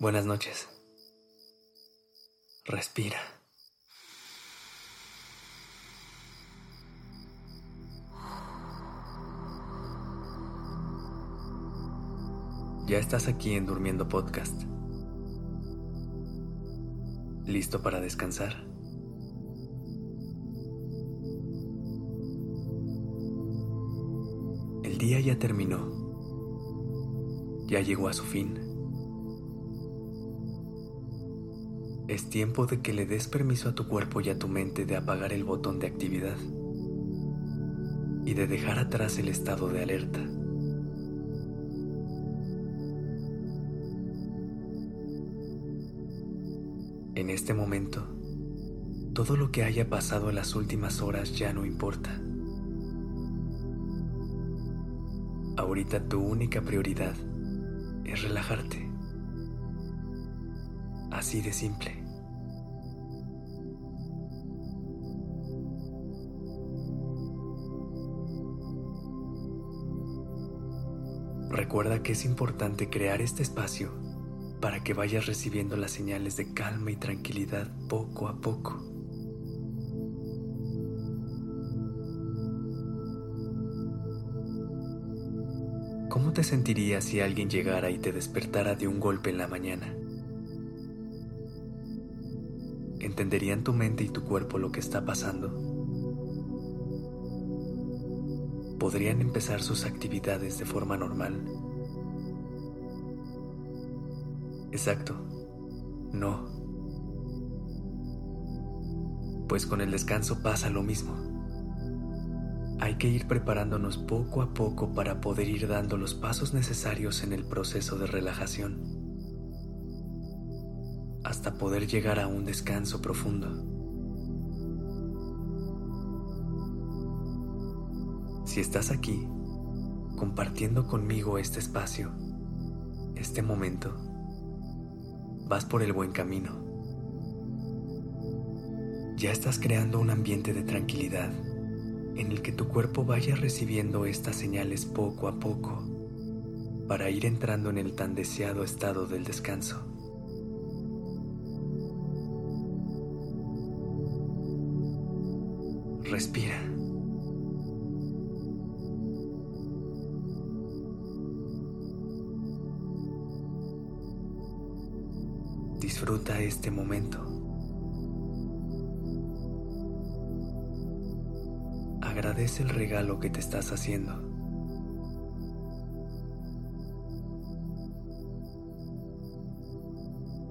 Buenas noches. Respira. Ya estás aquí en Durmiendo Podcast. ¿Listo para descansar? El día ya terminó. Ya llegó a su fin. Es tiempo de que le des permiso a tu cuerpo y a tu mente de apagar el botón de actividad y de dejar atrás el estado de alerta. En este momento, todo lo que haya pasado en las últimas horas ya no importa. Ahorita tu única prioridad es relajarte. Así de simple. Recuerda que es importante crear este espacio para que vayas recibiendo las señales de calma y tranquilidad poco a poco. ¿Cómo te sentirías si alguien llegara y te despertara de un golpe en la mañana? ¿Entenderían tu mente y tu cuerpo lo que está pasando? ¿Podrían empezar sus actividades de forma normal? Exacto. No. Pues con el descanso pasa lo mismo. Hay que ir preparándonos poco a poco para poder ir dando los pasos necesarios en el proceso de relajación, hasta poder llegar a un descanso profundo. Si estás aquí, compartiendo conmigo este espacio, este momento, vas por el buen camino. Ya estás creando un ambiente de tranquilidad en el que tu cuerpo vaya recibiendo estas señales poco a poco para ir entrando en el tan deseado estado del descanso. Respira. Disfruta este momento. Agradece el regalo que te estás haciendo.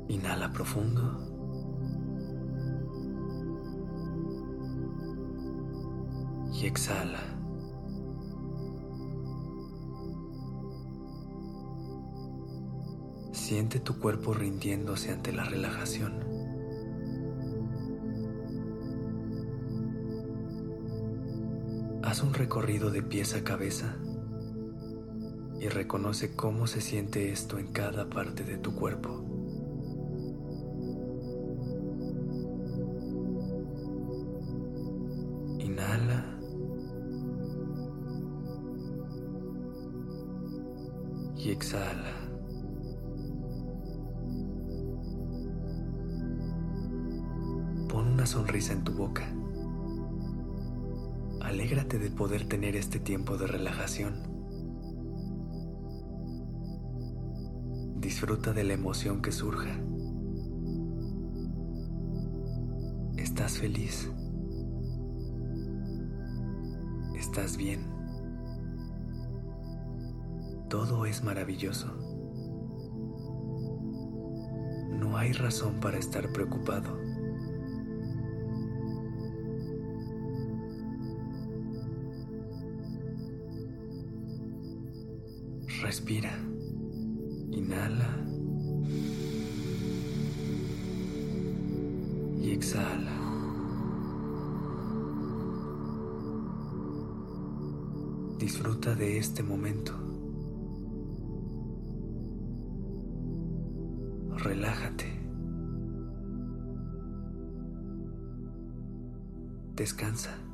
Inhala profundo. Y exhala. Siente tu cuerpo rindiéndose ante la relajación. Haz un recorrido de pies a cabeza y reconoce cómo se siente esto en cada parte de tu cuerpo. Inhala. Y exhala. Una sonrisa en tu boca. Alégrate de poder tener este tiempo de relajación. Disfruta de la emoción que surja. Estás feliz. Estás bien. Todo es maravilloso. No hay razón para estar preocupado. Respira, inhala y exhala. Disfruta de este momento. Relájate. Descansa.